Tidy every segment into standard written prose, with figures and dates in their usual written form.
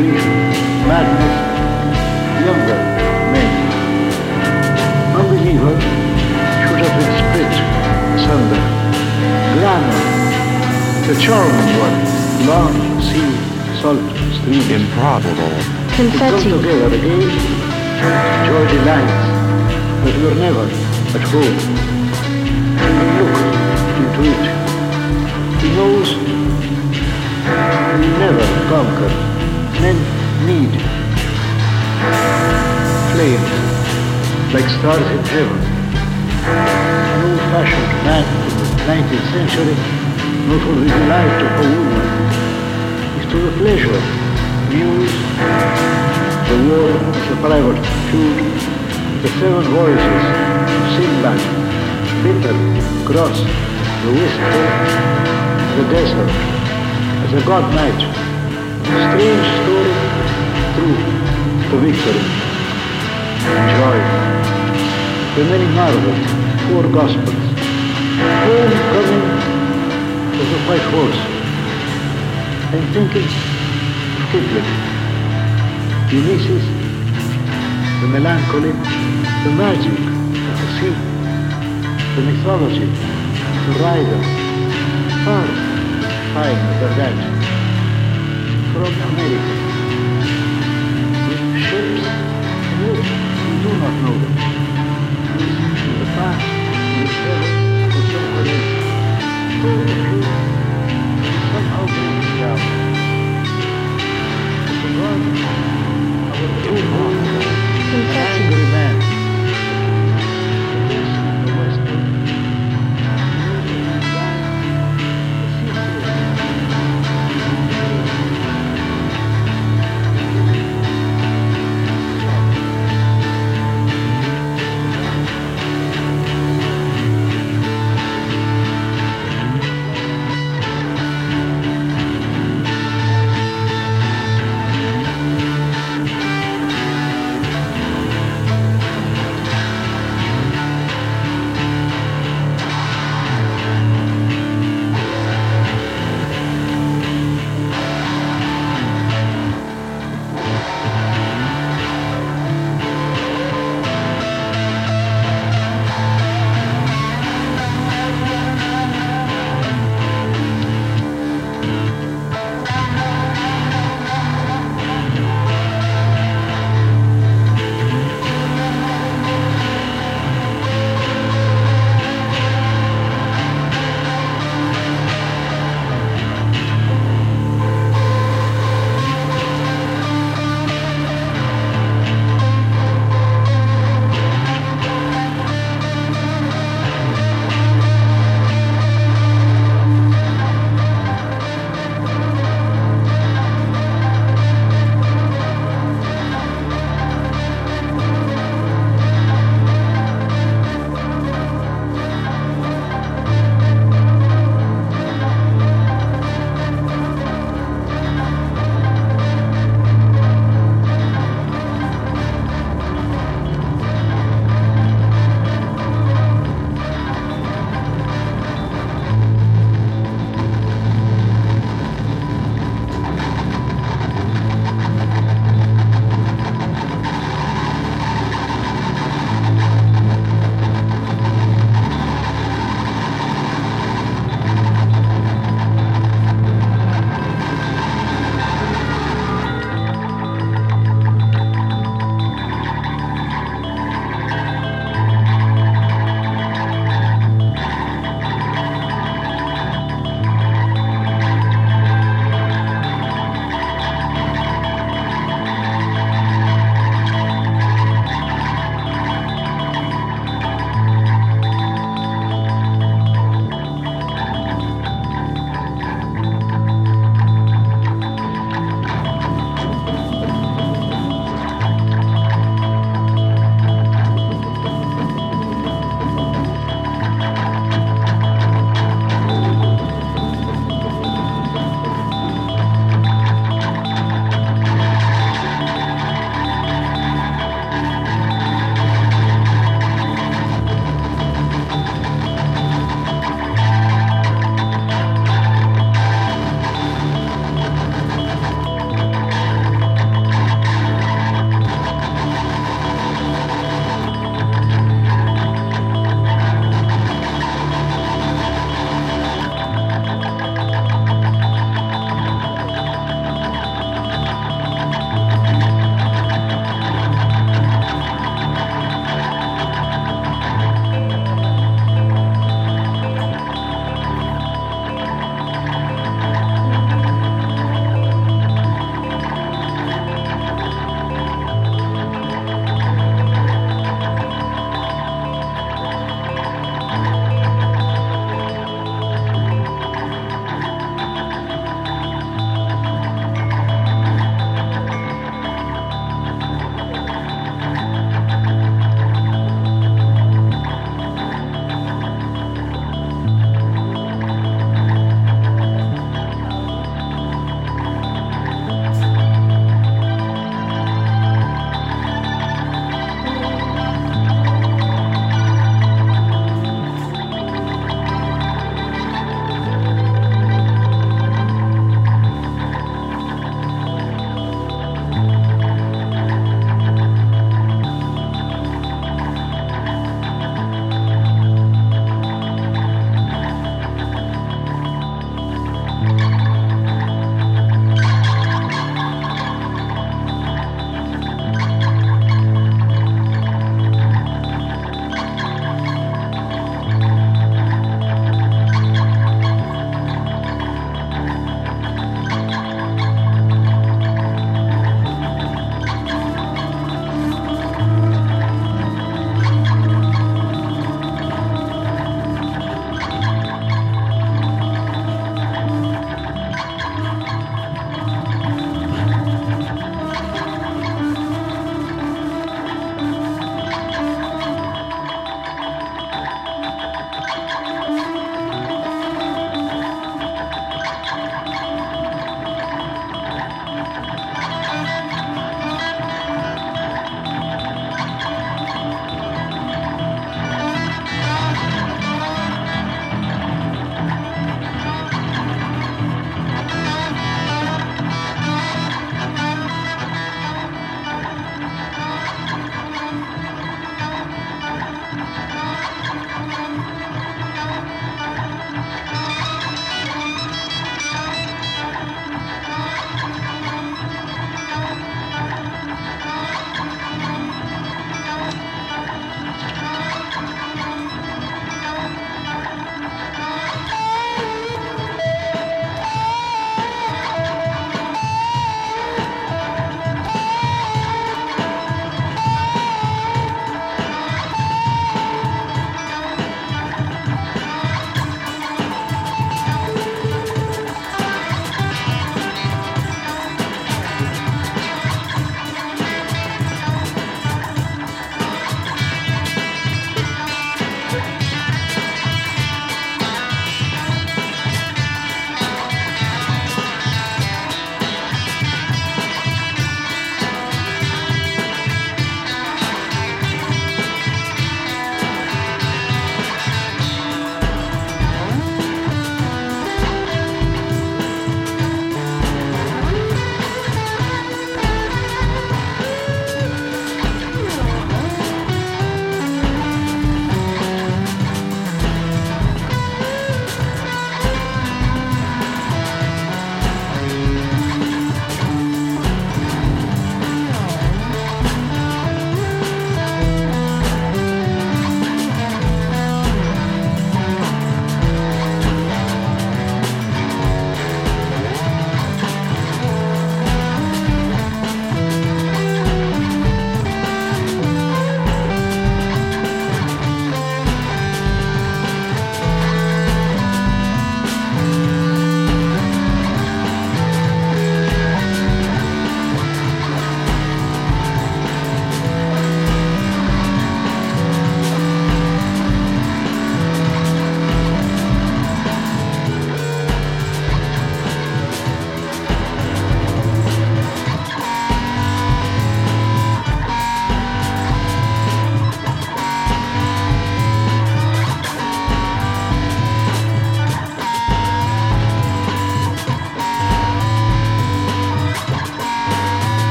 grief, madness, younger men. Unbeliever should have been split asunder. Glamour, the charming one, long sea, salt, stream. Improbable. Confetti. We come together again, enjoy the light, but we were never at home. And we look into it. He knows we never conquer. Men need flames like stars in heaven. No fashioned man from the 19th century, not for his life to a woman, is to the pleasure, muse, the war, the private feud, the seven voices, Sinbad, bitter, gross, the whisper, the desert. The God Knight, strange story, true to victory, joy, the many marvels, four gospels, homecoming of the white horse, and thinking of Kipling, Ulysses, the melancholy, the magic of the sea, the mythology, the rider, far. Hi, Mr. Dad. From America. With ships, we do not know them. In the past, we travel to some place. So we feel somehow breaking down. But the God, our true monster, an angry man. The Western.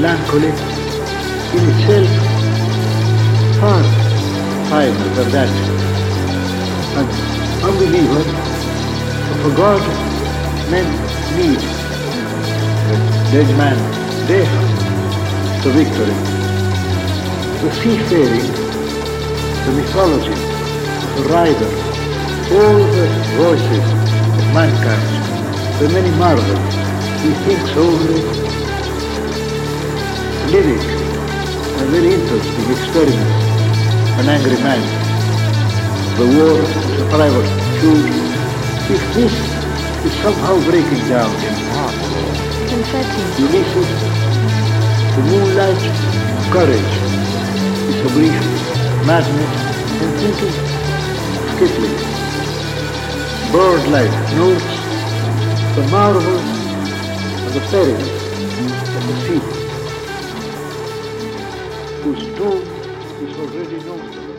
melancholy in itself far higher than that. An unbeliever, for God, men need the dead man, death, the victory. The seafaring, the mythology, the rider, all the voices of mankind, the many marvels, he thinks only lyric, a very interesting experiment, an angry man, the war of the private children. If this is somehow breaking down in heart, Ulysses, the moonlight, courage, it's a brief madness, and thinking, Kipling, bird-like notes, the marvels of the perils of the sea, whose tone is already known.